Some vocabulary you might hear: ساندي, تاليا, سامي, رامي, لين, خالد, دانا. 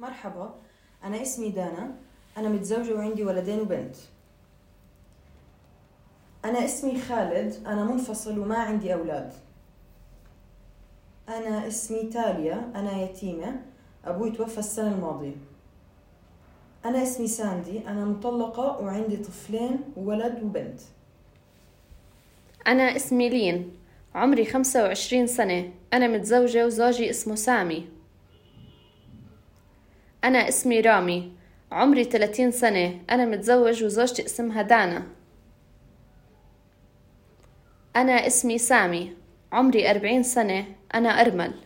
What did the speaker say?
مرحبا، أنا اسمي دانا، أنا متزوجة وعندي ولدين وبنت. أنا اسمي خالد، أنا منفصل وما عندي أولاد. أنا اسمي تاليا، أنا يتيمة، أبوي توفى السنة الماضية. أنا اسمي ساندي، أنا مطلقة وعندي طفلين وولد وبنت. أنا اسمي لين، عمري 25 سنة، أنا متزوجة وزوجي اسمه سامي. أنا اسمي رامي، عمري 30 سنة، أنا متزوج وزوجتي اسمها دانا. أنا اسمي سامي، عمري 40 سنة، أنا أرمل.